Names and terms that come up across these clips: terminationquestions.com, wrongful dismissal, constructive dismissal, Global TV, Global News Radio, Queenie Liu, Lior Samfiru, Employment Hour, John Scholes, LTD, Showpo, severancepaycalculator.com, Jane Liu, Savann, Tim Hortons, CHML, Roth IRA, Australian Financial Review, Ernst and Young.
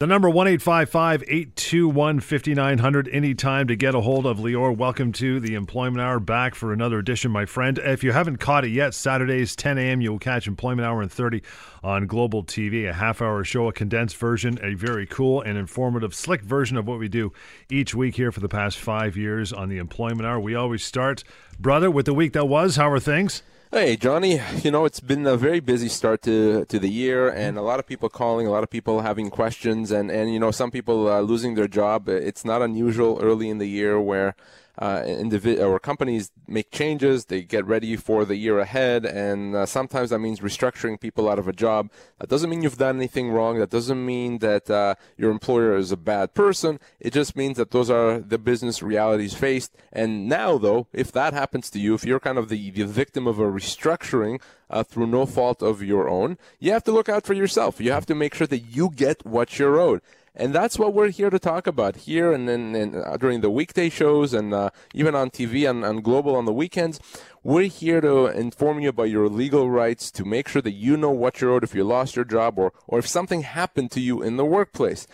The number 1-855-821-5900 anytime to get a hold of Lior. Welcome to the Employment Hour, back for another edition, my friend. If you haven't caught it yet, Saturdays 10 a.m. you'll catch Employment Hour and 30 on Global TV, a half-hour show, a condensed version, a very cool and informative, slick version of what we do each week here for the past 5 years on the Employment Hour. We always start, brother, with the week that was. How are things? Hey, Johnny, you know, it's been a very busy start to the year, and a lot of people calling, a lot of people having questions, and you know, some people losing their job. It's not unusual early in the year where companies make changes, they get ready for the year ahead, and sometimes that means restructuring people out of a job. That doesn't mean you've done anything wrong. That doesn't mean that your employer is a bad person. It just means that those are the business realities faced. And now, though, if that happens to you, if you're kind of the victim of a restructuring through no fault of your own, you have to look out for yourself. You have to make sure that you get what you're owed. And that's what we're here to talk about here and then during the weekday shows and even on TV and on Global on the weekends. We're here to inform you about your legal rights, to make sure that you know what you're owed if you lost your job or if something happened to you in the workplace.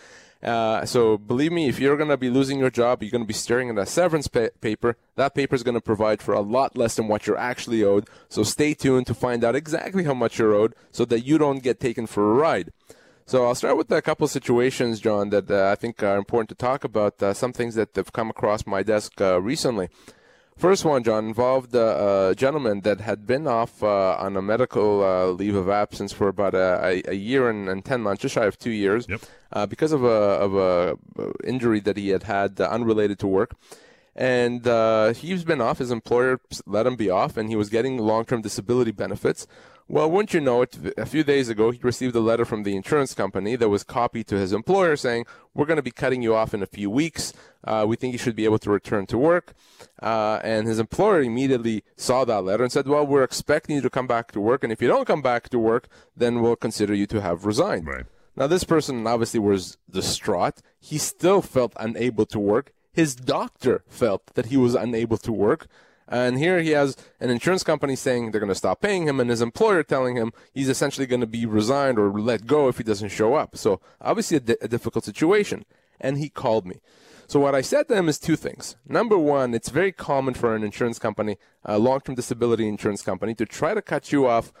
So believe me, if you're going to be losing your job, you're going to be staring at a severance paper. That paper is going to provide for a lot less than what you're actually owed. So stay tuned to find out exactly how much you're owed so that you don't get taken for a ride. So I'll start with a couple situations, John, that I think are important to talk about, some things that have come across my desk recently. First one, John, involved a gentleman that had been off on a medical leave of absence for about a year and 10 months, just shy of 2 years, yep, because of an injury that he had unrelated to work. And he's been off. His employer let him be off, and he was getting long-term disability benefits. Well, wouldn't you know it, a few days ago, he received a letter from the insurance company that was copied to his employer saying, we're going to be cutting you off in a few weeks. We think you should be able to return to work. And his employer immediately saw that letter and said, well, we're expecting you to come back to work. And if you don't come back to work, then we'll consider you to have resigned. Right. Now, this person obviously was distraught. He still felt unable to work. His doctor felt that he was unable to work. And here he has an insurance company saying they're going to stop paying him, and his employer telling him he's essentially going to be resigned or let go if he doesn't show up. So obviously a difficult situation. And he called me. So what I said to him is two things. Number one, it's very common for an insurance company, a long-term disability insurance company, to try to cut you off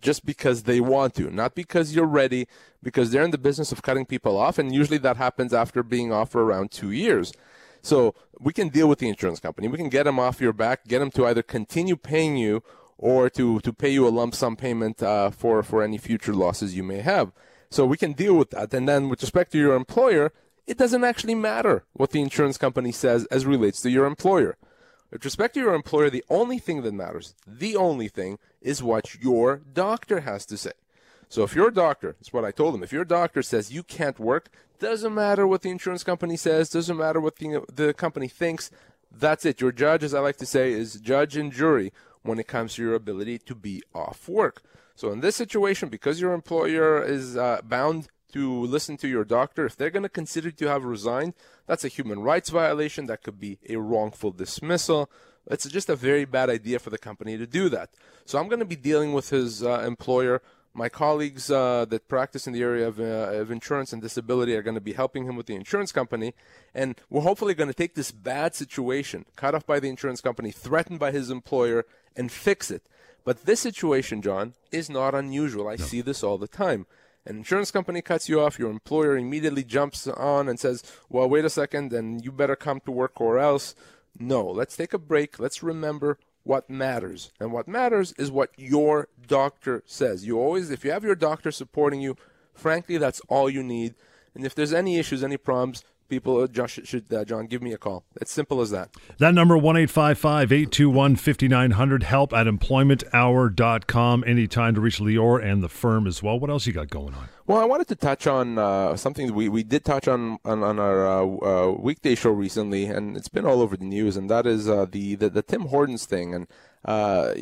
just because they want to, not because you're ready, because they're in the business of cutting people off, and usually that happens after being off for around 2 years. So we can deal with the insurance company. We can get them off your back, get them to either continue paying you or to pay you a lump sum payment for any future losses you may have. So we can deal with that. And then with respect to your employer, it doesn't actually matter what the insurance company says as relates to your employer. With respect to your employer, the only thing that matters, the only thing, is what your doctor has to say. So if your doctor, that's what I told him, if your doctor says you can't work, doesn't matter what the insurance company says, doesn't matter what the company thinks, that's it. Your judge, as I like to say, is judge and jury when it comes to your ability to be off work. So in this situation, because your employer is bound to listen to your doctor, if they're going to consider you to have resigned, that's a human rights violation. That could be a wrongful dismissal. It's just a very bad idea for the company to do that. So I'm going to be dealing with his employer. My colleagues that practice in the area of insurance and disability are going to be helping him with the insurance company. And we're hopefully going to take this bad situation, cut off by the insurance company, threatened by his employer, and fix it. But this situation, John, is not unusual. I see this all the time. An insurance company cuts you off. Your employer immediately jumps on and says, well, wait a second, and you better come to work or else. No, let's take a break. Let's remember what matters. And what matters is what your doctor says. You always, if you have your doctor supporting you, frankly, that's all you need. And if there's any issues, any problems, people should, John, give me a call. It's simple as that. That number, 1-855-821-5900, help at employmenthour.com. Anytime to reach Lior and the firm as well. What else you got going on? Well, I wanted to touch on something we did touch on our weekday show recently, and it's been all over the news, and that is the Tim Hortons thing, and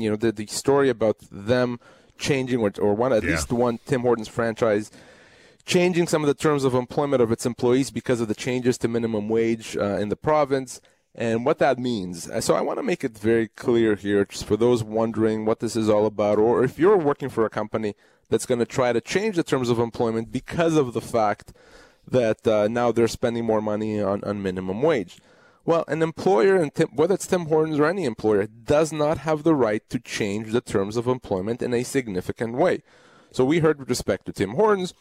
you know, the story about them changing or one at least one Tim Hortons franchise changing some of the terms of employment of its employees because of the changes to minimum wage in the province and what that means. So I want to make it very clear here, just for those wondering what this is all about, or if you're working for a company that's going to try to change the terms of employment because of the fact that now they're spending more money on minimum wage. Well, an employer, and whether it's Tim Hortons or any employer, does not have the right to change the terms of employment in a significant way. So we heard with respect to Tim Hortons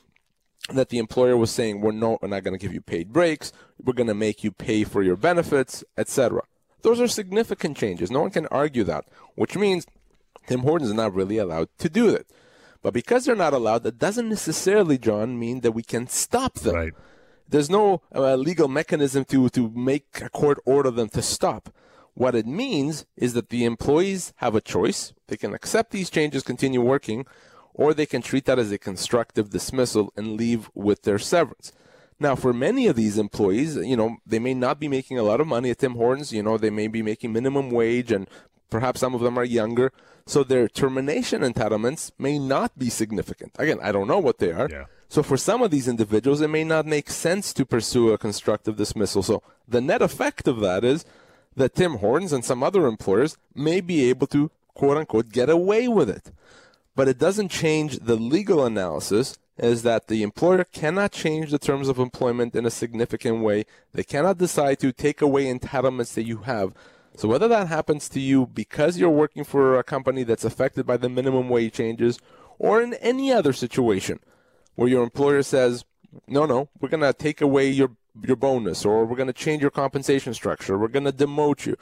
that the employer was saying, we're not going to give you paid breaks, we're going to make you pay for your benefits, etc. Those are significant changes. No one can argue that, which means Tim Hortons is not really allowed to do that. But because they're not allowed, that doesn't necessarily, John, mean that we can stop them. Right. There's no legal mechanism to make a court order them to stop. What it means is that the employees have a choice. They can accept these changes, continue working, or they can treat that as a constructive dismissal and leave with their severance. Now, for many of these employees, you know, they may not be making a lot of money at Tim Hortons. You know, they may be making minimum wage, and perhaps some of them are younger. So their termination entitlements may not be significant. Again, I don't know what they are. Yeah. So for some of these individuals, it may not make sense to pursue a constructive dismissal. So the net effect of that is that Tim Hortons and some other employers may be able to, quote unquote, get away with it. But it doesn't change the legal analysis, is that the employer cannot change the terms of employment in a significant way. They cannot decide to take away entitlements that you have. So whether that happens to you because you're working for a company that's affected by the minimum wage changes, or in any other situation where your employer says, no, we're going to take away your bonus, or we're going to change your compensation structure, we're going to demote you,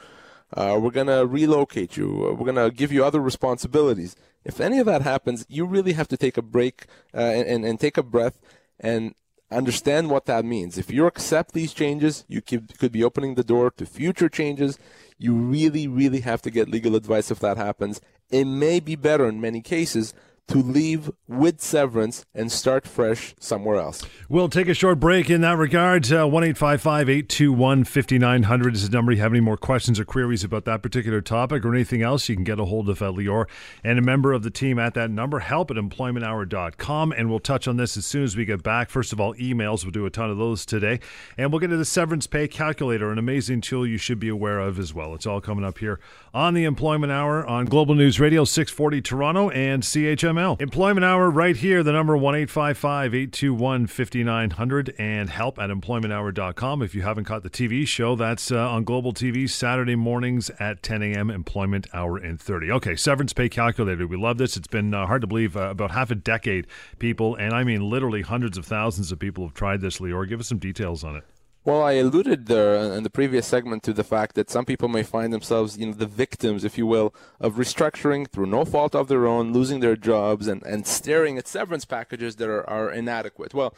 we're going to relocate you, we're going to give you other responsibilities. If any of that happens, you really have to take a break and take a breath and understand what that means. If you accept these changes, you could be opening the door to future changes. You really, really have to get legal advice if that happens. It may be better in many cases to leave with severance and start fresh somewhere else. We'll take a short break in that regard. 1-855-821-5900 is the number. You have any more questions or queries about that particular topic or anything else, you can get a hold of Lior and a member of the team at that number, help@employmenthour.com. And we'll touch on this as soon as we get back. First of all, emails. We'll do a ton of those today. And we'll get to the severance pay calculator, an amazing tool you should be aware of as well. It's all coming up here on the Employment Hour on Global News Radio 640 Toronto and CHML. Employment Hour right here, the number 1-855-821-5900 and help@employmenthour.com. If you haven't caught the TV show, that's on Global TV Saturday mornings at 10 a.m., Employment Hour in 30. Okay, severance pay calculator. We love this. It's been hard to believe about half a decade, people, and I mean literally hundreds of thousands of people have tried this, Lior. Give us some details on it. Well, I alluded there in the previous segment to the fact that some people may find themselves, you know, the victims, if you will, of restructuring through no fault of their own, losing their jobs, and staring at severance packages that are inadequate. Well,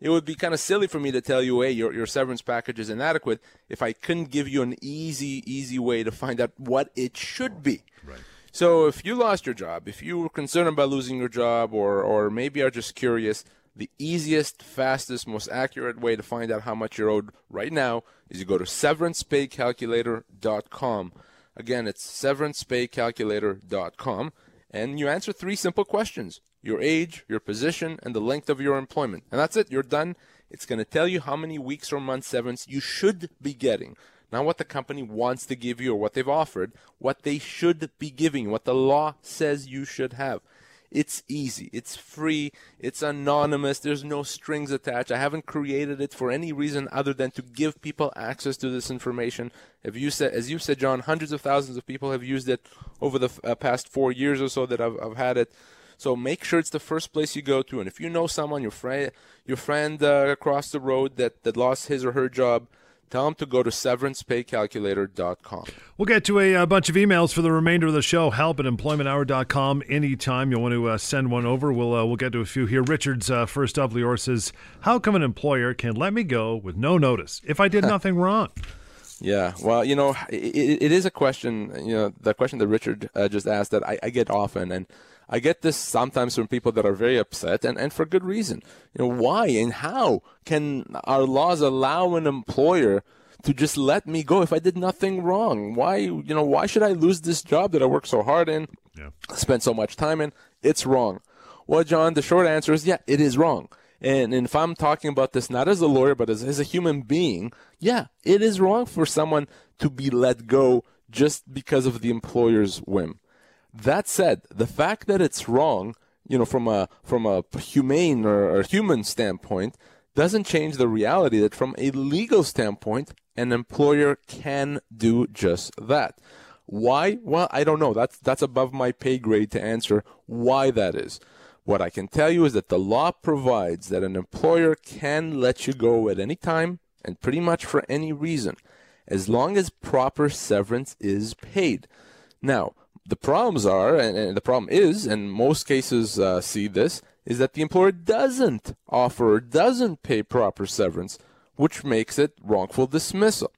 it would be kind of silly for me to tell you, hey, your severance package is inadequate if I couldn't give you an easy way to find out what it should be. Right. So if you lost your job, if you were concerned about losing your job, or maybe are just curious, the easiest, fastest, most accurate way to find out how much you're owed right now is you go to severancepaycalculator.com. Again, it's severancepaycalculator.com, and you answer three simple questions: your age, your position, and the length of your employment. And that's it. You're done. It's going to tell you how many weeks or months severance you should be getting, not what the company wants to give you or what they've offered, what they should be giving, what the law says you should have. It's easy, it's free, it's anonymous, there's no strings attached. I haven't created it for any reason other than to give people access to this information. As you said, John, hundreds of thousands of people have used it over the past 4 years or so that I've had it. So make sure it's the first place you go to. And if you know someone, your friend across the road that lost his or her job, tell them to go to severancepaycalculator.com. We'll get to a bunch of emails for the remainder of the show. help@employmenthour.com. Anytime you want to send one over, we'll get to a few here. Richard's first up, Lior, says, how come an employer can let me go with no notice if I did nothing wrong? Yeah, well, you know, it is a question, you know, the question that Richard just asked that I get often. And I get this sometimes from people that are very upset, and for good reason. You know, why and how can our laws allow an employer to just let me go if I did nothing wrong? Why should I lose this job that I worked so hard in, spent so much time in? It's wrong. Well, John, the short answer is, yeah, it is wrong. And if I'm talking about this not as a lawyer but as a human being, yeah, it is wrong for someone to be let go just because of the employer's whim. That said, the fact that it's wrong you know, from a humane or human standpoint, doesn't change the reality that from a legal standpoint, an employer can do just that. Why? Well, I don't know. That's above my pay grade to answer why that is. What I can tell you is that the law provides that an employer can let you go at any time and pretty much for any reason, as long as proper severance is paid. Now, the problems are, and the problem is, and most cases see this, is that the employer doesn't offer or doesn't pay proper severance, which makes it wrongful dismissal.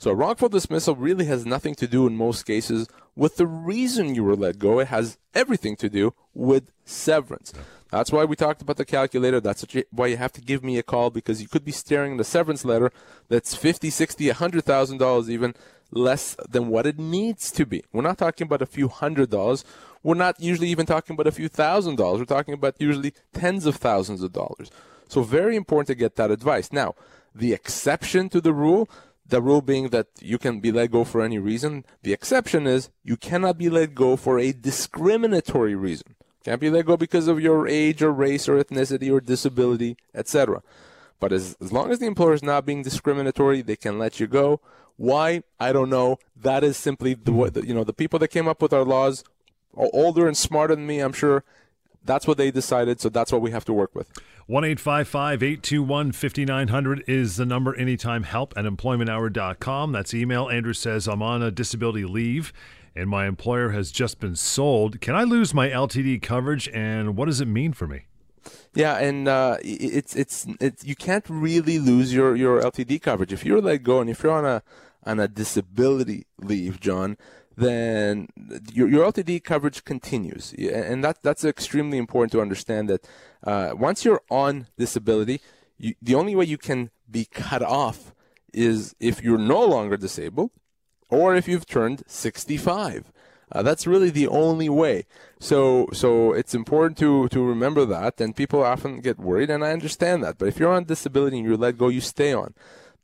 So wrongful dismissal really has nothing to do in most cases with the reason you were let go. It has everything to do with severance. That's why we talked about the calculator. That's why you have to give me a call, because you could be staring at a severance letter that's $50,000, $60,000, $100,000 even less than what it needs to be. We're not talking about a few $100s. We're not usually even talking about a few $1,000s. We're talking about usually tens of thousands of dollars. So very important to get that advice. Now, the exception to the rule being that you can be let go for any reason, the exception is you cannot be let go for a discriminatory reason. Can't be let go because of your age or race or ethnicity or disability, etc. But as long as the employer is not being discriminatory, they can let you go. Why? I don't know. That is simply the people that came up with our laws are older and smarter than me, I'm sure. That's what they decided, so that's what we have to work with. 1-855-821-5900 is the number. Anytime help at employmenthour.com. That's email. Andrew says, I'm on a disability leave, and my employer has just been sold. Can I lose my LTD coverage, and what does it mean for me? Yeah, and it's you can't really lose your LTD coverage. If you're let go and if you're on a disability leave, John, then your LTD coverage continues. And that's extremely important to understand that once you're on disability, the only way you can be cut off is if you're no longer disabled or if you've turned 65. That's really the only way. So it's important to remember that, and people often get worried, and I understand that. But if you're on disability and you're let go, you stay on.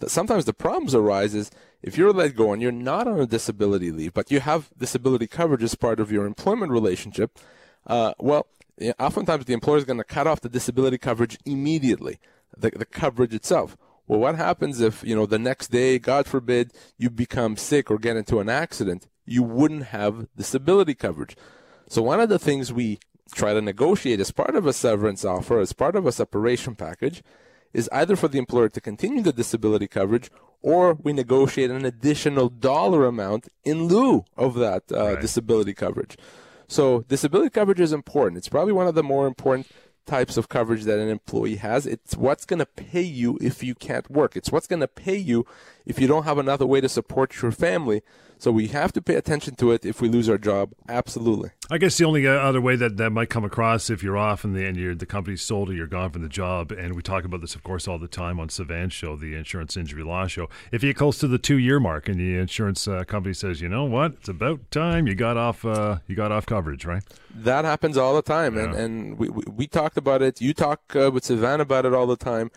Sometimes the problems arise is if you're let go and you're not on a disability leave, but you have disability coverage as part of your employment relationship, oftentimes the employer is going to cut off the disability coverage immediately, the coverage itself. Well, what happens if, the next day, God forbid, you become sick or get into an accident? You wouldn't have disability coverage. So one of the things we try to negotiate as part of a severance offer, as part of a separation package, is either for the employer to continue the disability coverage, or we negotiate an additional dollar amount in lieu of that disability coverage. So disability coverage is important. It's probably one of the more important types of coverage that an employee has. It's what's going to pay you if you can't work. It's what's going to pay you if you don't have another way to support your family. So we have to pay attention to it if we lose our job. Absolutely. I guess the only other way that might come across if you're off and the company's sold or you're gone from the job, and we talk about this, of course, all the time on Savann's show, the Insurance Injury Law Show. If you're close to the 2-year mark and the insurance company says, you know what, it's about time you got off coverage, right? That happens all the time, yeah. And we talked about it. You talk with Savan about it all the time.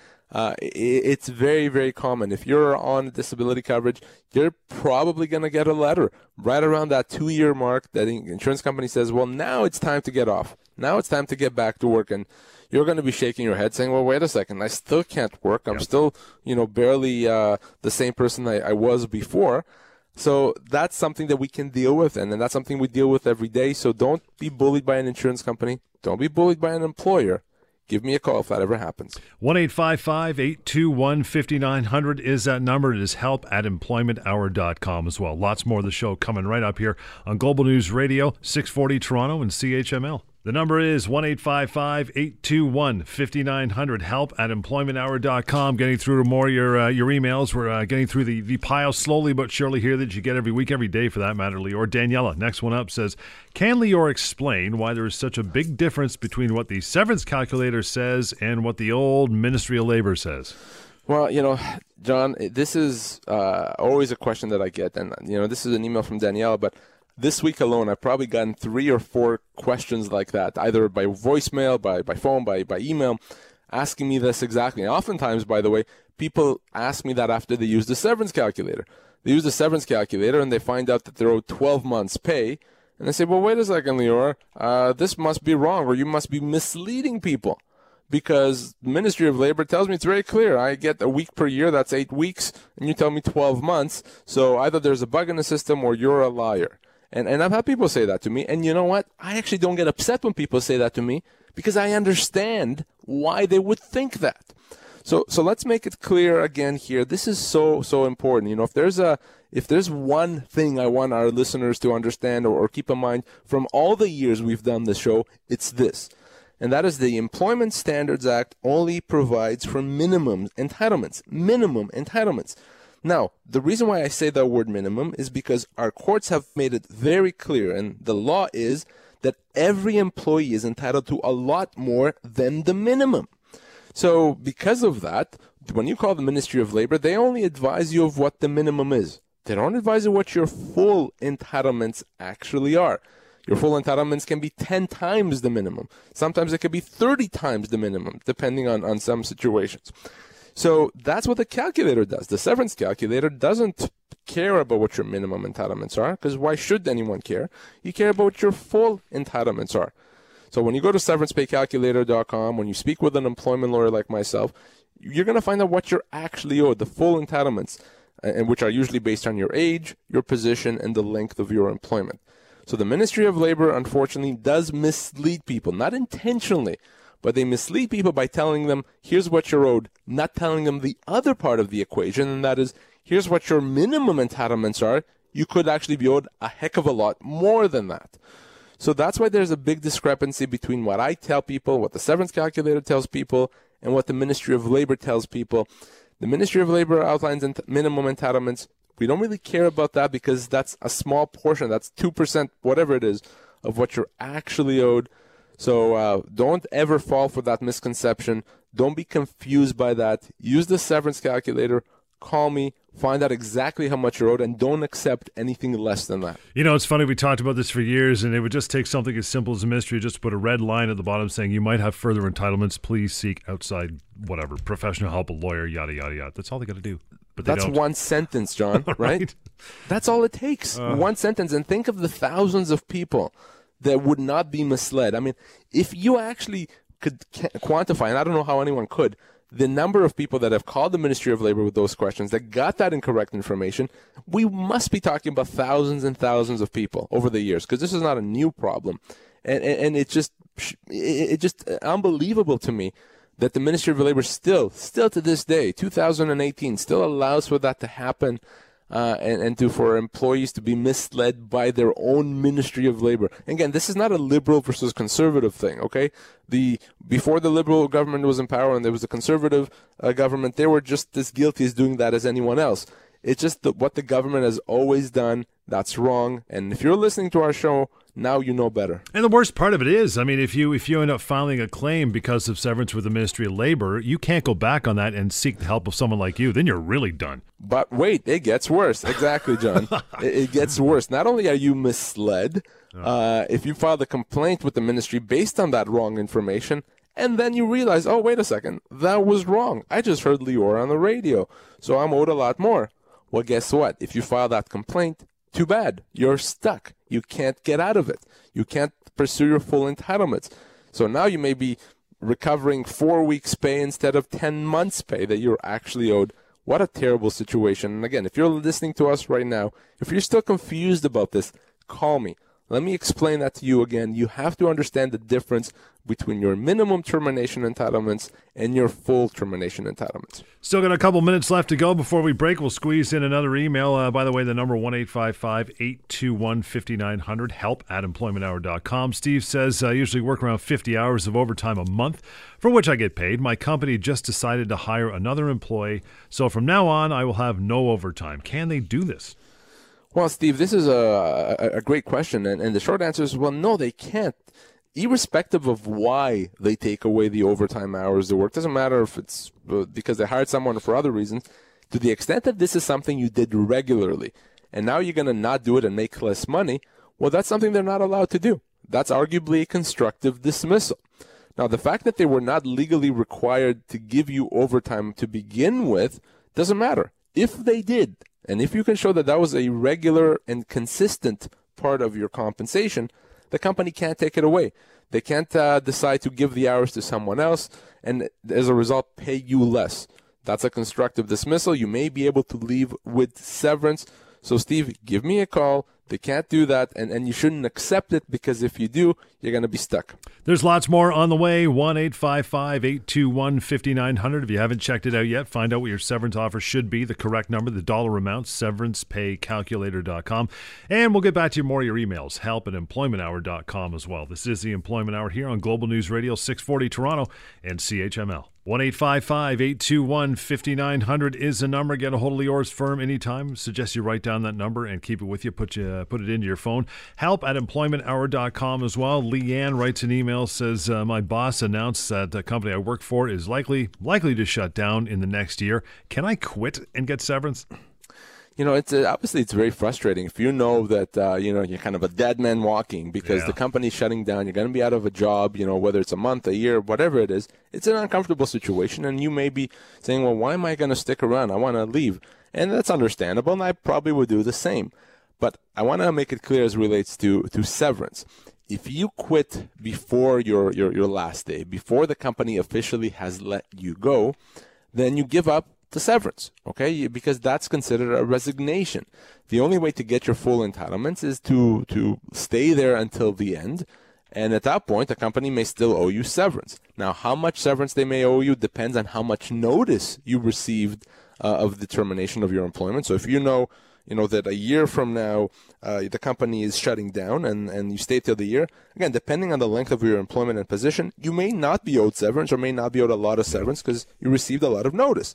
It's very, very common. If you're on disability coverage, you're probably going to get a letter right around that 2-year mark that the insurance company says, well, now it's time to get off. Now it's time to get back to work. And you're going to be shaking your head saying, well, wait a second, I still can't work. I'm still, barely the same person I was before. So that's something that we can deal with, and that's something we deal with every day. So don't be bullied by an insurance company. Don't be bullied by an employer. Give me a call if that ever happens. 1-855-821-5900 is that number. It is help@employmenthour.com as well. Lots more of the show coming right up here on Global News Radio, 640 Toronto and CHML. The number is 1-855-821-5900, help@employmenthour.com. Getting through to more of your emails. We're getting through the pile slowly but surely here that you get every week, every day for that matter, Lior. Daniela, next one up, says, can Lior explain why there is such a big difference between what the severance calculator says and what the old Ministry of Labor says? Well, John, this is always a question that I get. And, this is an email from Daniela, but this week alone, I've probably gotten 3 or 4 questions like that, either by voicemail, by phone, by email, asking me this exactly. And oftentimes, by the way, people ask me that after they use the severance calculator. They use the severance calculator and they find out that they're owed 12 months' pay, And they say, well, wait a second, Lior, this must be wrong, or you must be misleading people, because the Ministry of Labor tells me it's very clear. I get a week per year, that's 8 weeks, and you tell me 12 months. So either there's a bug in the system or you're a liar. And I've had people say that to me. And you know what? I actually don't get upset when people say that to me, because I understand why they would think that. So let's make it clear again here. This is so important. You know, if there's one thing I want our listeners to understand or keep in mind from all the years we've done this show, it's this. And that is the Employment Standards Act only provides for minimum entitlements. Minimum entitlements. Now, the reason why I say that word minimum is because our courts have made it very clear, and the law is that every employee is entitled to a lot more than the minimum. So because of that, when you call the Ministry of Labor, they only advise you of what the minimum is. They don't advise you what your full entitlements actually are. Your full entitlements can be 10 times the minimum. Sometimes it could be 30 times the minimum, depending on some situations. So that's what the calculator does. The severance calculator doesn't care about what your minimum entitlements are, because why should anyone care? You care about what your full entitlements are. So when you go to severancepaycalculator.com, when you speak with an employment lawyer like myself, you're going to find out what you're actually owed, the full entitlements, and which are usually based on your age, your position, and the length of your employment. So the Ministry of Labor, unfortunately, does mislead people, not intentionally, but they mislead people by telling them, here's what you're owed, not telling them the other part of the equation, and that is, here's what your minimum entitlements are. You could actually be owed a heck of a lot more than that. So that's why there's a big discrepancy between what I tell people, what the severance calculator tells people, and what the Ministry of Labor tells people. The Ministry of Labor outlines minimum entitlements. We don't really care about that, because that's a small portion. That's 2%, whatever it is, of what you're actually owed. So don't ever fall for that misconception. Don't be confused by that. Use the severance calculator. Call me. Find out exactly how much you're owed, and don't accept anything less than that. You know, it's funny. We talked about this for years, and it would just take something as simple as a ministry just to put a red line at the bottom saying you might have further entitlements. Please seek outside, whatever, professional help, a lawyer, yada, yada, yada. That's all they got to do. But that's don't. One sentence, John, right? That's all it takes, one sentence. And think of the thousands of people that would not be misled. I mean, if you actually could quantify, and I don't know how anyone could, the number of people that have called the Ministry of Labor with those questions that got that incorrect information, we must be talking about thousands and thousands of people over the years, because this is not a new problem. And it's just unbelievable to me that the Ministry of Labor still to this day, 2018, still allows for that to happen, and for employees to be misled by their own Ministry of Labor. And again, this is not a liberal versus conservative thing, okay? Before the liberal government was in power and there was a conservative government, they were just as guilty as doing that as anyone else. It's just what the government has always done. That's wrong. And if you're listening to our show, now you know better. And the worst part of it is, I mean, if you end up filing a claim because of severance with the Ministry of Labor, you can't go back on that and seek the help of someone like you. Then you're really done. But wait, it gets worse. Exactly, John. It gets worse. Not only are you misled, if you file the complaint with the ministry based on that wrong information, and then you realize, oh, wait a second, that was wrong. I just heard Lior on the radio, so I'm owed a lot more. Well, guess what? If you file that complaint, too bad. You're stuck. You can't get out of it. You can't pursue your full entitlements. So now you may be recovering 4 weeks' pay instead of 10 months' pay that you're actually owed. What a terrible situation. And again, if you're listening to us right now, if you're still confused about this, call me. Let me explain that to you again. You have to understand the difference between your minimum termination entitlements and your full termination entitlements. Still got a couple minutes left to go before we break. We'll squeeze in another email. By the way, the number 1-855-821-5900, help@employmenthour.com. Steve says, I usually work around 50 hours of overtime a month, for which I get paid. My company just decided to hire another employee, so from now on I will have no overtime. Can they do this? Well, Steve, this is a great question, and the short answer is, well, no, they can't. Irrespective of why they take away the overtime hours they work, doesn't matter if it's because they hired someone for other reasons, to the extent that this is something you did regularly, and now you're going to not do it and make less money, well, that's something they're not allowed to do. That's arguably a constructive dismissal. Now, the fact that they were not legally required to give you overtime to begin with doesn't matter. If they did, and if you can show that that was a regular and consistent part of your compensation, the company can't take it away. They can't decide to give the hours to someone else and, as a result, pay you less. That's a constructive dismissal. You may be able to leave with severance. So, Steve, give me a call. They can't do that, and you shouldn't accept it, because if you do, you're going to be stuck. There's lots more on the way. 1-855-821-5900. If you haven't checked it out yet, find out what your severance offer should be, the correct number, the dollar amount, severancepaycalculator.com. And we'll get back to you more of your emails, help@employmenthour.com as well. This is the Employment Hour here on Global News Radio 640 Toronto and CHML. 1-855-821-5900 is the number. Get a hold of Lior's firm anytime. Suggest you write down that number and keep it with you. Put it into your phone. help@employmenthour.com as well. Leanne writes an email, says, my boss announced that the company I work for is likely to shut down in the next year. Can I quit and get severance? You know, it's obviously it's very frustrating if you know that you're kind of a dead man walking, because the company's shutting down. You're going to be out of a job, you know, whether it's a month, a year, whatever it is. It's an uncomfortable situation, and you may be saying, well, why am I going to stick around? I want to leave. And that's understandable, and I probably would do the same. But I want to make it clear as it relates to severance. If you quit before your last day, before the company officially has let you go, then you give up the severance, okay? Because that's considered a resignation. The only way to get your full entitlements is to stay there until the end, and at that point, the company may still owe you severance. Now, how much severance they may owe you depends on how much notice you received of the termination of your employment. So if you know that a year from now the company is shutting down and you stay till the year, again, depending on the length of your employment and position, you may not be owed severance or may not be owed a lot of severance because you received a lot of notice.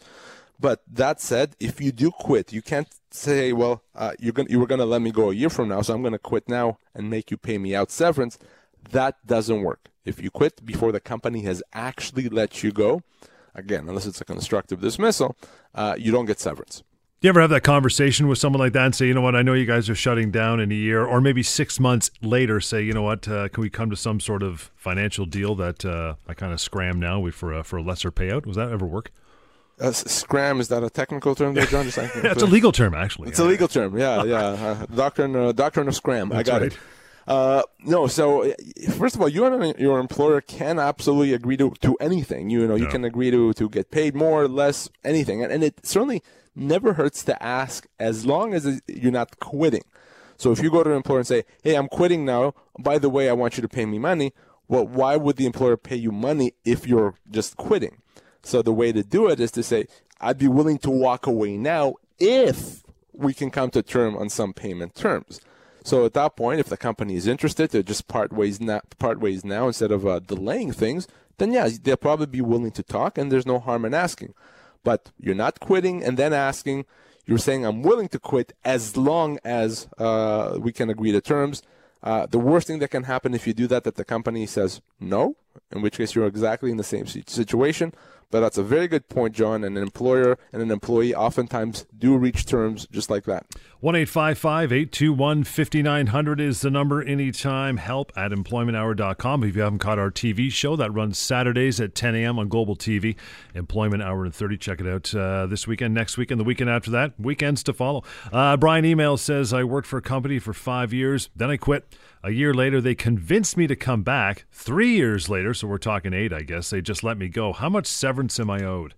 But that said, if you do quit, you can't say, well, you were going to let me go a year from now, so I'm going to quit now and make you pay me out severance. That doesn't work. If you quit before the company has actually let you go, again, unless it's a constructive dismissal, you don't get severance. Do you ever have that conversation with someone like that and say, you know what, I know you guys are shutting down in a year, or maybe 6 months later say, you know what, can we come to some sort of financial deal that I kind of scram now for a lesser payout? Does that ever work? Scram, is that a technical term there, John? It's a legal term, actually. It's a legal term, yeah. Doctrine of scram. That's right. No, so first of all, you and your employer can absolutely agree to anything. You can agree to get paid more, less, anything. And it certainly never hurts to ask, as long as you're not quitting. So if you go to an employer and say, hey, I'm quitting now, by the way, I want you to pay me money. Well, why would the employer pay you money if you're just quitting? So the way to do it is to say, I'd be willing to walk away now if we can come to term on some payment terms. So at that point, if the company is interested to just part ways now instead of delaying things, then yeah, they'll probably be willing to talk, and there's no harm in asking. But you're not quitting and then asking. You're saying, I'm willing to quit as long as we can agree to terms. The worst thing that can happen if you do that the company says no, in which case you're exactly in the same situation. But that's a very good point, John. And an employer and an employee oftentimes do reach terms just like that. 1-855-821-5900 is the number anytime. help@employmenthour.com. If you haven't caught our TV show, that runs Saturdays at 10 a.m. on Global TV, Employment Hour and 30. Check it out this weekend, next weekend, the weekend after that, weekends to follow. Brian Email says, I worked for a company for 5 years, then I quit. A year later, they convinced me to come back. 3 years later, so we're talking 8, I guess, they just let me go. How much severance am I owed?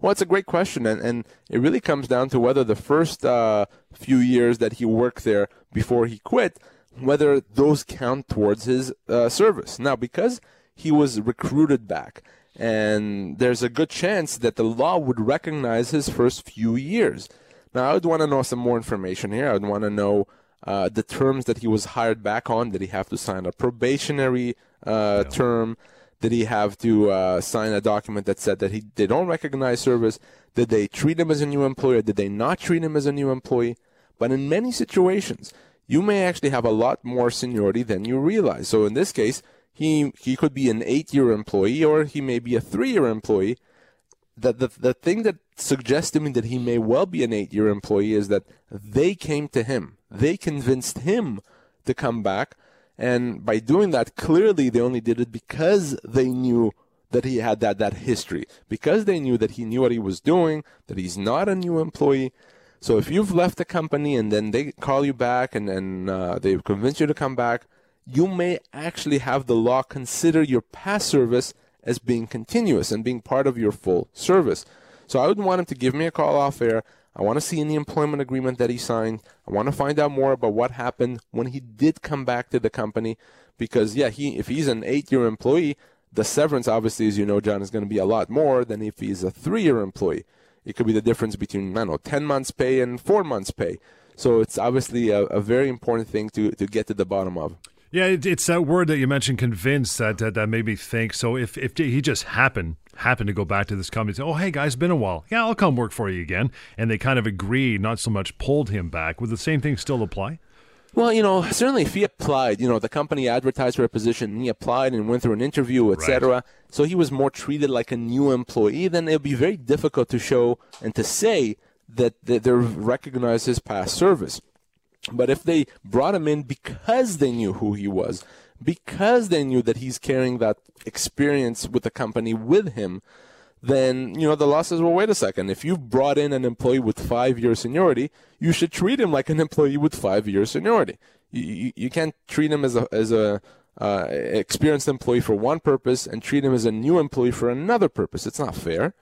Well, it's a great question, and it really comes down to whether the first few years that he worked there before he quit, whether those count towards his service. Now, because he was recruited back, and there's a good chance that the law would recognize his first few years. Now, I would want to know some more information here. I would want to know the terms that he was hired back on. Did he have to sign a probationary term? Did he have to sign a document that said that they don't recognize service? Did they treat him as a new employee? Did they not treat him as a new employee? But in many situations, you may actually have a lot more seniority than you realize. So in this case, he could be an 8-year employee, or he may be a 3-year employee. The thing that suggests to me that he may well be an 8-year employee is that they came to him. They convinced him to come back, and by doing that, clearly they only did it because they knew that he had that history, because they knew that he knew what he was doing, that he's not a new employee. So if you've left the company and then they call you back and they convince you to come back, you may actually have the law consider your past service as being continuous and being part of your full service. So I would want him to give me a call off air. I want to see in the employment agreement that he signed. I want to find out more about what happened when he did come back to the company, because, yeah, if he's an 8-year employee, the severance, obviously, as you know, John, is going to be a lot more than if he's a 3-year employee. It could be the difference between, I don't know, 10 months pay and 4 months pay. So it's obviously a very important thing to get to the bottom of. Yeah, it's that word that you mentioned, convinced, that made me think. So if he just happened to go back to this company and say, oh, hey, guys, it's been a while. Yeah, I'll come work for you again. And they kind of agreed, not so much pulled him back. Would the same thing still apply? Well, you know, certainly if he applied, you know, the company advertised for a position and he applied and went through an interview, etc. Right. So he was more treated like a new employee, then it would be very difficult to show and to say that they recognize his past service. But if they brought him in because they knew who he was, because they knew that he's carrying that experience with the company with him, then, you know, the law says, well, wait a second. If you've brought in an employee with 5-year seniority, you should treat him like an employee with 5-year seniority. You can't treat him as a experienced employee for one purpose and treat him as a new employee for another purpose. It's not fair.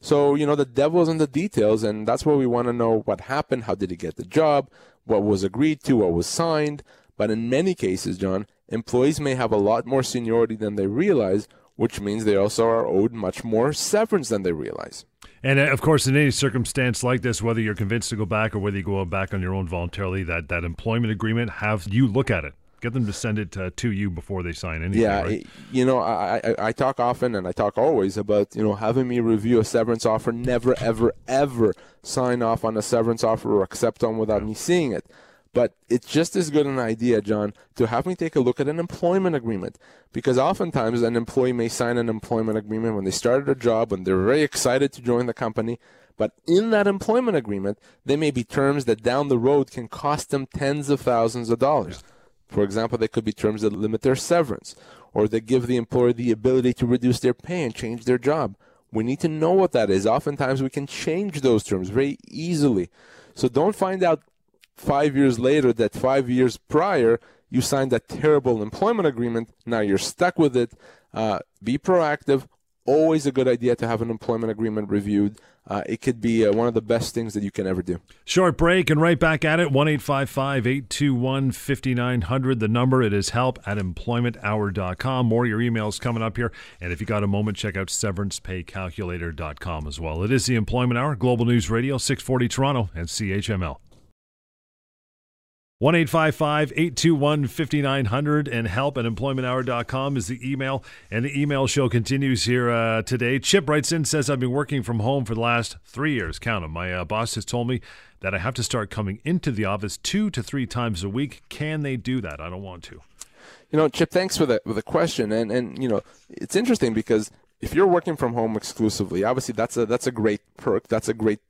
So, you know, the devil's in the details, and that's where we want to know what happened, how did he get the job, what was agreed to, what was signed. But in many cases, John, employees may have a lot more seniority than they realize, which means they also are owed much more severance than they realize. And, of course, in any circumstance like this, whether you're convinced to go back or whether you go back on your own voluntarily, that employment agreement, have you look at it. Get them to send it to you before they sign anything. Yeah, right? You know, I talk often and I talk always about, you know, having me review a severance offer. Never, ever, ever sign off on a severance offer or accept one without me seeing it. But it's just as good an idea, John, to have me take a look at an employment agreement, because oftentimes an employee may sign an employment agreement when they started a job, when they're very excited to join the company. But in that employment agreement, there may be terms that down the road can cost them tens of thousands of dollars. Yeah. For example, there could be terms that limit their severance, or that give the employer the ability to reduce their pay and change their job. We need to know what that is. Oftentimes we can change those terms very easily. So don't find out 5 years later that 5 years prior you signed that terrible employment agreement. Now you're stuck with it. Be proactive. Always a good idea to have an employment agreement reviewed. It could be one of the best things that you can ever do. Short break and right back at it. 1-855-821-5900. The number, it is help@employmenthour.com. More of your emails coming up here. And if you got a moment, check out severancepaycalculator.com as well. It is the Employment Hour, Global News Radio, 640 Toronto and CHML. 1-855-821-5900 and help@employmenthour.com is the email. And the email show continues here today. Chip writes in, says, I've been working from home for the last 3 years. Count them. My boss has told me that I have to start coming into the office 2 to 3 times a week. Can they do that? I don't want to. You know, Chip, thanks for the question. And you know, it's interesting because if you're working from home exclusively, obviously that's a great perk. That's a great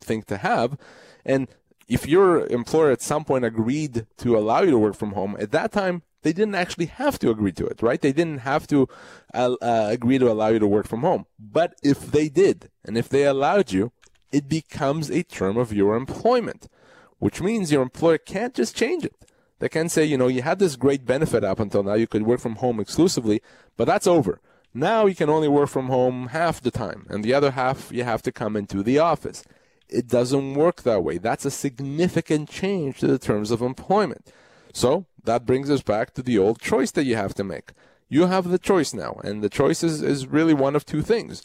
thing to have. And if your employer at some point agreed to allow you to work from home, at that time, they didn't actually have to agree to it, right? They didn't have to agree to allow you to work from home. But if they did, and if they allowed you, it becomes a term of your employment, which means your employer can't just change it. They can say, you know, you had this great benefit up until now. You could work from home exclusively, but that's over. Now you can only work from home half the time, and the other half you have to come into the office. It doesn't work that way. That's a significant change to the terms of employment. So that brings us back to the old choice that you have to make. You have the choice now, and the choice is really one of two things.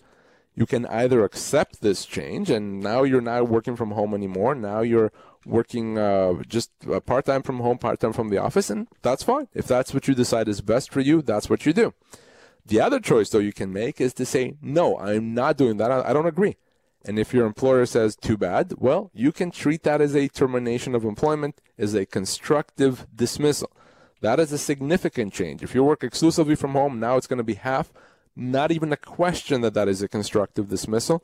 You can either accept this change, and now you're not working from home anymore. Now you're working just part-time from home, part-time from the office, and that's fine. If that's what you decide is best for you, that's what you do. The other choice, though, you can make is to say, no, I'm not doing that. I don't agree. And if your employer says, too bad, well, you can treat that as a termination of employment, as a constructive dismissal. That is a significant change. If you work exclusively from home, now it's going to be half. Not even a question that is a constructive dismissal.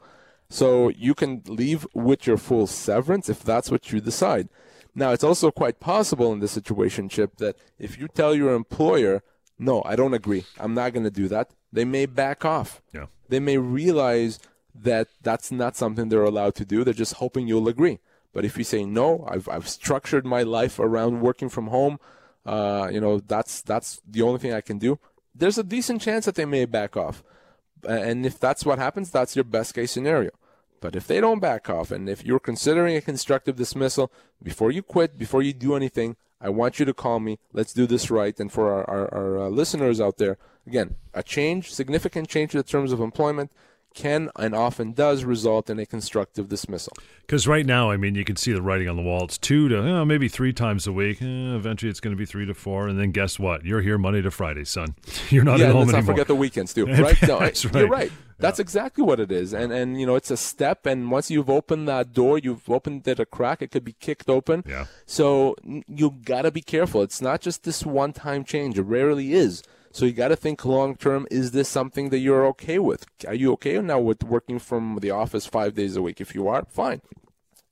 So you can leave with your full severance if that's what you decide. Now, it's also quite possible in this situation, Chip, that if you tell your employer, no, I don't agree, I'm not going to do that, they may back off. Yeah. They may realize that's not something they're allowed to do. They're just hoping you'll agree. But if you say no, I've structured my life around working from home, that's the only thing I can do, there's a decent chance that they may back off. And if that's what happens, that's your best case scenario. But if they don't back off, and if you're considering a constructive dismissal, before you quit, before you do anything, I want you to call me. Let's do this right. And for our listeners out there, again, a change, significant change to the terms of employment, can and often does result in a constructive dismissal. Because right now, I mean, you can see the writing on the wall. It's 2 to maybe 3 times a week. Eventually, it's going to be 3 to 4. And then guess what? You're here Monday to Friday, son. You're not at home anymore. Yeah, let's not forget the weekends, too. Right? No, that's right. You're right. That's exactly what it is. And you know, it's a step. And once you've opened that door, you've opened it a crack. It could be kicked open. Yeah. So you got to be careful. It's not just this one-time change. It rarely is. So you got to think long-term, is this something that you're okay with? Are you okay now with working from the office 5 days a week? If you are, fine.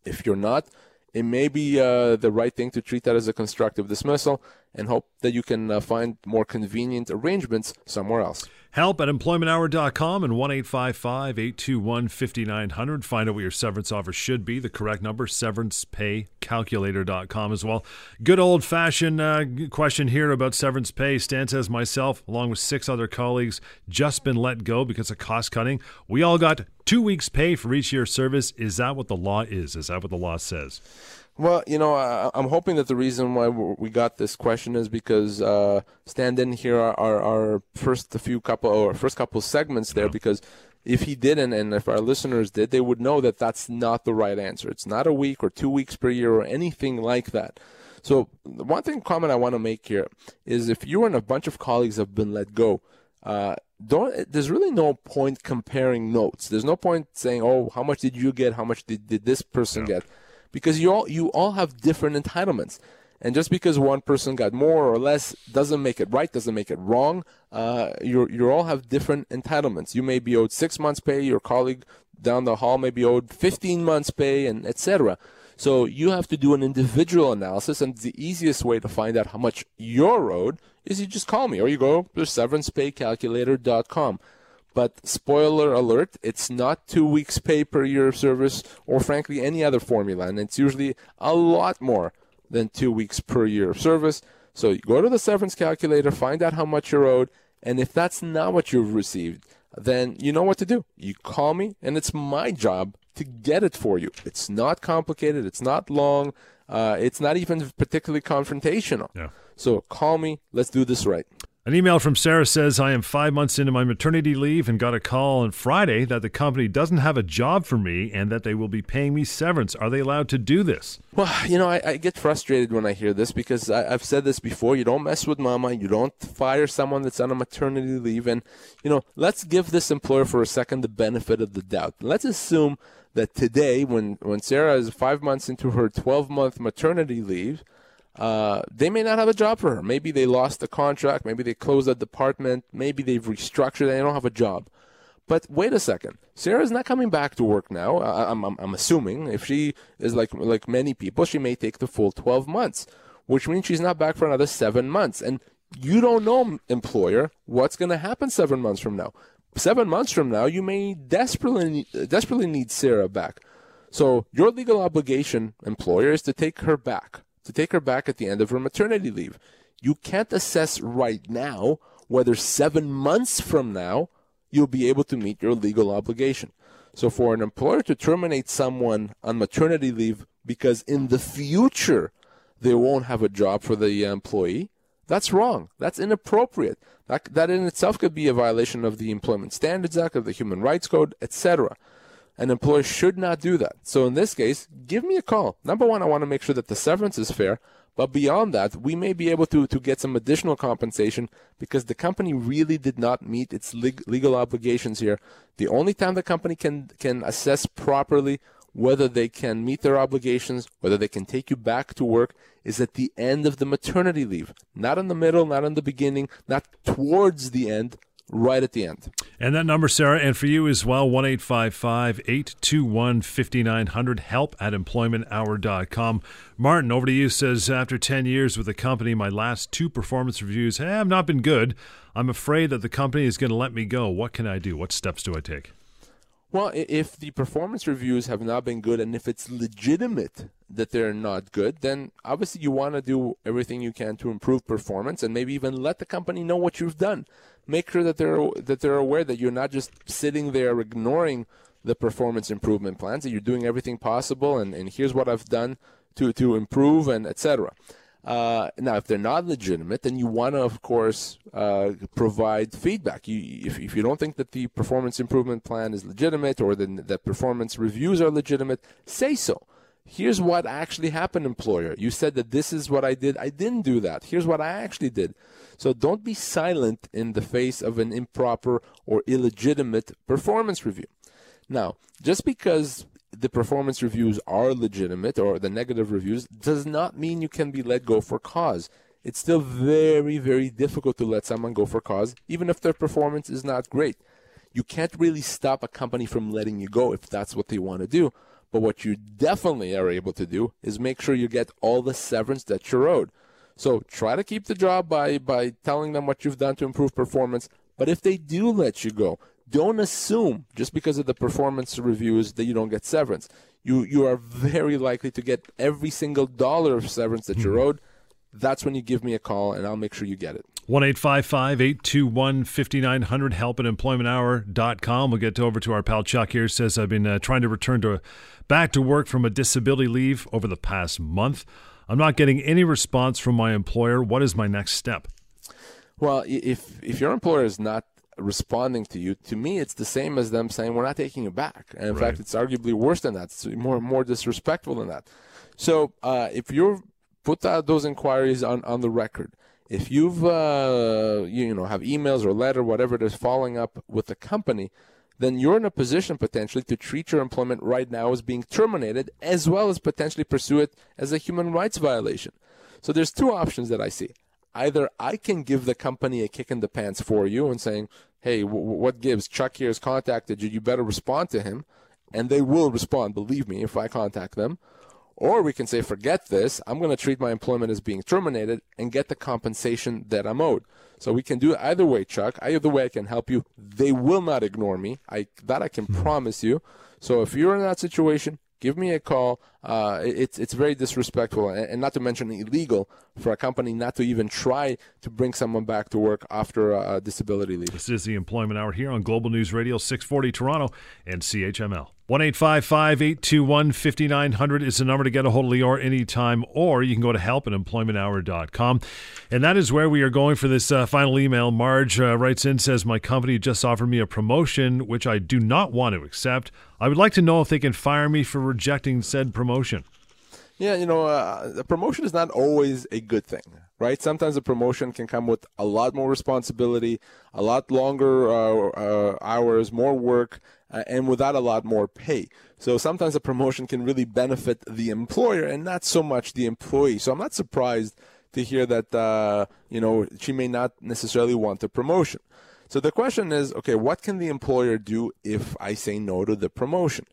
If you're not, it may be the right thing to treat that as a constructive dismissal and hope that you can find more convenient arrangements somewhere else. Help at employmenthour.com and 1-855-821-5900. Find out what your severance offer should be. The correct number, severancepaycalculator.com as well. Good old-fashioned question here about severance pay. Stan says, myself, along with 6 other colleagues, just been let go because of cost-cutting. We all got 2 weeks' pay for each year's service. Is that what the law is? Is that what the law says? Well, you know, I'm hoping that the reason why we got this question is because Stan didn't hear our first couple segments there. No. Because if he didn't, and if our listeners did, they would know that that's not the right answer. It's not a week or 2 weeks per year or anything like that. So the comment I want to make here is if you and a bunch of colleagues have been let go, there's really no point comparing notes. There's no point saying, oh, how much did you get? How much did this person get? Because you all have different entitlements. And just because one person got more or less doesn't make it right, doesn't make it wrong. You all have different entitlements. You may be owed 6 months' pay. Your colleague down the hall may be owed 15 months' pay, and et cetera. So you have to do an individual analysis, and the easiest way to find out how much you're owed is you just call me, or you go to severancepaycalculator.com. But spoiler alert, it's not 2 weeks' pay per year of service or, frankly, any other formula. And it's usually a lot more than 2 weeks per year of service. So you go to the severance calculator, find out how much you're owed. And if that's not what you've received, then you know what to do. You call me, and it's my job to get it for you. It's not complicated. It's not long. It's not even particularly confrontational. Yeah. So call me. Let's do this right. An email from Sarah says, I am 5 months into my maternity leave and got a call on Friday that the company doesn't have a job for me and that they will be paying me severance. Are they allowed to do this? Well, you know, I get frustrated when I hear this because I've said this before. You don't mess with mama. You don't fire someone that's on a maternity leave. And, you know, let's give this employer for a second the benefit of the doubt. Let's assume that today when Sarah is 5 months into her 12-month maternity leave, they may not have a job for her. Maybe they lost the contract. Maybe they closed that department. Maybe they've restructured. They don't have a job. But wait a second. Sarah's not coming back to work now. I'm assuming if she is like many people, she may take the full 12 months, which means she's not back for another 7 months. And you don't know, employer, what's going to happen 7 months from now. 7 months from now, you may desperately need Sarah back. So your legal obligation, employer, is to take her back at the end of her maternity leave. You can't assess right now whether 7 months from now you'll be able to meet your legal obligation. So for an employer to terminate someone on maternity leave because in the future they won't have a job for the employee, that's wrong. That's inappropriate. That in itself could be a violation of the Employment Standards Act, of the Human Rights Code, etc. An employer should not do that. So in this case, give me a call. Number one, I want to make sure that the severance is fair. But beyond that, we may be able to get some additional compensation because the company really did not meet its legal obligations here. The only time the company can assess properly whether they can meet their obligations, whether they can take you back to work, is at the end of the maternity leave. Not in the middle, not in the beginning, not towards the end. Right at the end. And that number, Sarah, and for you as well, 1-855-821-5900, help at employmenthour.com. Martin, over to you, says, after 10 years with the company, my last 2 performance reviews have not been good. I'm afraid that the company is going to let me go. What can I do? What steps do I take? Well, if the performance reviews have not been good and if it's legitimate that they're not good, then obviously you want to do everything you can to improve performance and maybe even let the company know what you've done. Make sure that they're aware that you're not just sitting there ignoring the performance improvement plans, that you're doing everything possible and here's what I've done to improve and etc. Now, if they're not legitimate, then you want to, of course, provide feedback. If you don't think that the performance improvement plan is legitimate or that performance reviews are legitimate, say so. Here's what actually happened, employer. You said that this is what I did. I didn't do that. Here's what I actually did. So don't be silent in the face of an improper or illegitimate performance review. Now, just because the performance reviews are legitimate or the negative reviews does not mean you can be let go for cause. It's still very, very difficult to let someone go for cause, even if their performance is not great. You can't really stop a company from letting you go if that's what they want to do. But what you definitely are able to do is make sure you get all the severance that you're owed. So try to keep the job by telling them what you've done to improve performance. But if they do let you go, don't assume just because of the performance reviews that you don't get severance. You are very likely to get every single dollar of severance that you're owed. That's when you give me a call, and I'll make sure you get it. 1-855-821-5900, help at employmenthour.com. We'll get over to our pal Chuck here. Says, I've been trying to return back to work from a disability leave over the past month. I'm not getting any response from my employer. What is my next step? Well, if your employer is not responding to you, to me it's the same as them saying we're not taking you back, and in fact it's arguably worse than that. It's more disrespectful than that. So if you put out those inquiries on the record, if you've have emails or letter, whatever it is, following up with the company, then you're in a position potentially to treat your employment right now as being terminated, as well as potentially pursue it as a human rights violation. So there's two options that I see. Either I can give the company a kick in the pants for you and saying, hey, what gives? Chuck here has contacted you. You better respond to him. And they will respond, believe me, if I contact them. Or we can say, forget this. I'm going to treat my employment as being terminated and get the compensation that I'm owed. So we can do it either way, Chuck. Either way I can help you. They will not ignore me. That I can promise you. So if you're in that situation, give me a call. It's very disrespectful and not to mention illegal for a company not to even try to bring someone back to work after a disability leave. This is the Employment Hour here on Global News Radio 640 Toronto and CHML. 1-855-821-5900 is the number to get a hold of Lior anytime, or you can go to help at employmenthour.com. And that is where we are going for this final email. Marge writes in, says, my company just offered me a promotion, which I do not want to accept. I would like to know if they can fire me for rejecting said promotion. Yeah, a promotion is not always a good thing, right? Sometimes a promotion can come with a lot more responsibility, a lot longer hours, more work, and without a lot more pay. So sometimes a promotion can really benefit the employer and not so much the employee. So I'm not surprised to hear that, she may not necessarily want a promotion. So the question is, okay, what can the employer do if I say no to the promotion?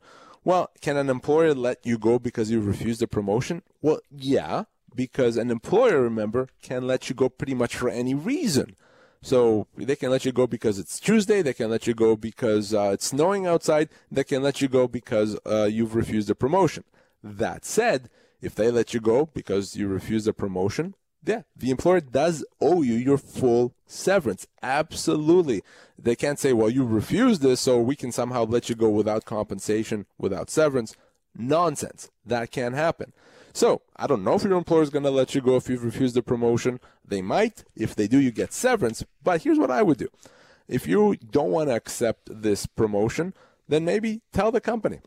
Well, can an employer let you go because you refused a promotion? Well, yeah, because an employer, remember, can let you go pretty much for any reason. So they can let you go because it's Tuesday. They can let you go because it's snowing outside. They can let you go because you've refused a promotion. That said, if they let you go because you refused a promotion, yeah, the employer does owe you your full severance. Absolutely. They can't say, well, you refused this, so we can somehow let you go without compensation, without severance. Nonsense. That can't happen. So I don't know if your employer is going to let you go if you've refused the promotion. They might. If they do, you get severance. But here's what I would do. If you don't want to accept this promotion, then maybe tell the company.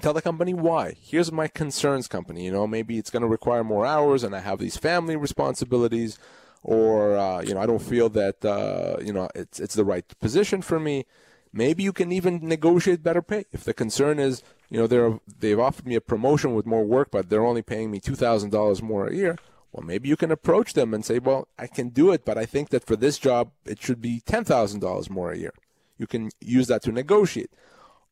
Tell the company why. Here's my concerns, company. Maybe it's going to require more hours and I have these family responsibilities, or, I don't feel that, it's the right position for me. Maybe you can even negotiate better pay. If the concern is, they've offered me a promotion with more work, but they're only paying me $2,000 more a year. Well, maybe you can approach them and say, well, I can do it, but I think that for this job, it should be $10,000 more a year. You can use that to negotiate.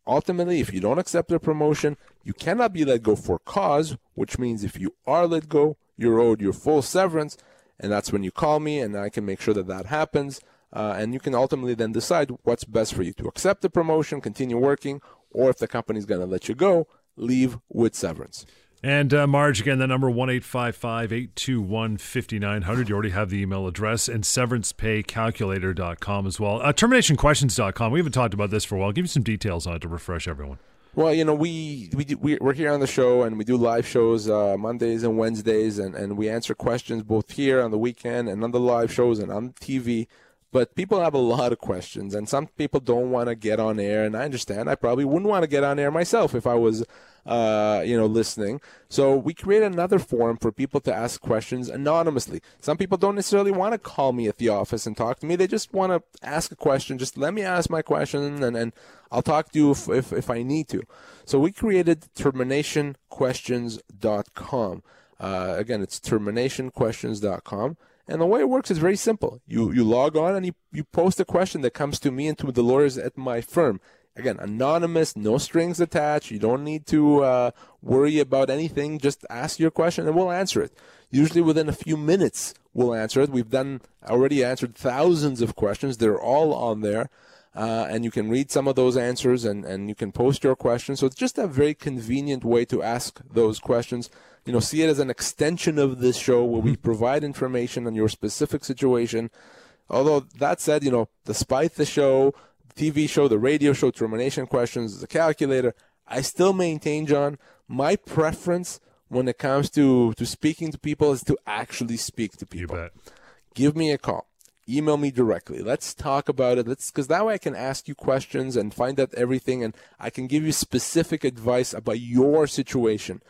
Ultimately, if you don't accept the promotion, you cannot be let go for cause, which means if you are let go, you're owed your full severance, and that's when you call me, and I can make sure that happens, and you can ultimately then decide what's best for you, to accept the promotion, continue working, or if the company's going to let you go, leave with severance. And Marge, again, the number 1-855-821-5900. You already have the email address, and severancepaycalculator.com as well. Terminationquestions.com. We haven't talked about this for a while. I'll give you some details on it to refresh everyone. Well, you know, we're here on the show, and we do live shows Mondays and Wednesdays, and we answer questions both here on the weekend and on the live shows and on TV. But people have a lot of questions, and some people don't want to get on air, and I understand. I probably wouldn't want to get on air myself if I was, listening. So we create another forum for people to ask questions anonymously. Some people don't necessarily want to call me at the office and talk to me. They just want to ask a question. Just let me ask my question, and I'll talk to you if I need to. So we created terminationquestions.com. Again, it's terminationquestions.com. And the way it works is very simple. You log on and you post a question that comes to me and to the lawyers at my firm. Again, anonymous, no strings attached. You don't need to worry about anything. Just ask your question and we'll answer it. Usually within a few minutes, we'll answer it. We've already answered thousands of questions. They're all on there. And you can read some of those answers and you can post your questions. So it's just a very convenient way to ask those questions. You know, see it as an extension of this show where we provide information on your specific situation. Although that said, you know, despite the show, the TV show, the radio show, termination questions, the calculator, I still maintain, John, my preference when it comes to speaking to people is to actually speak to people. You bet. Give me a call. Email me directly. Let's talk about it. Because that way I can ask you questions and find out everything, and I can give you specific advice about your situation.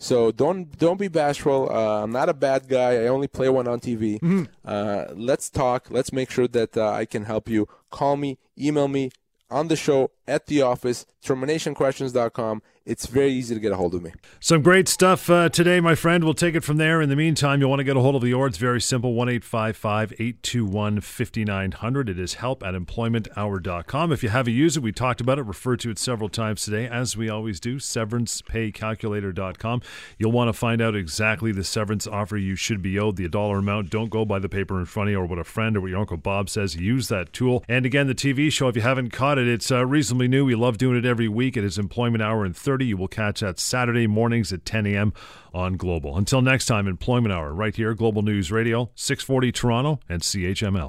So don't be bashful. I'm not a bad guy. I only play one on TV. Mm-hmm. Let's talk. Let's make sure that I can help you. Call me, email me on the show, at the office, terminationquestions.com. It's very easy to get a hold of me. Some great stuff today, my friend. We'll take it from there. In the meantime, you'll want to get a hold of Lior. It's very simple, 1-855-821-5900. It is help at employmenthour.com. If you haven't used it, we talked about it, referred to it several times today, as we always do, severancepaycalculator.com. You'll want to find out exactly the severance offer you should be owed, the dollar amount. Don't go by the paper in front of you or what a friend or what your Uncle Bob says. Use that tool. And again, the TV show, if you haven't caught it, it's reasonably new. We love doing it every week. It is Employment Hour and 30. You will catch that Saturday mornings at 10 a.m. on Global. Until next time, Employment Hour, right here, Global News Radio, 640 Toronto and CHML.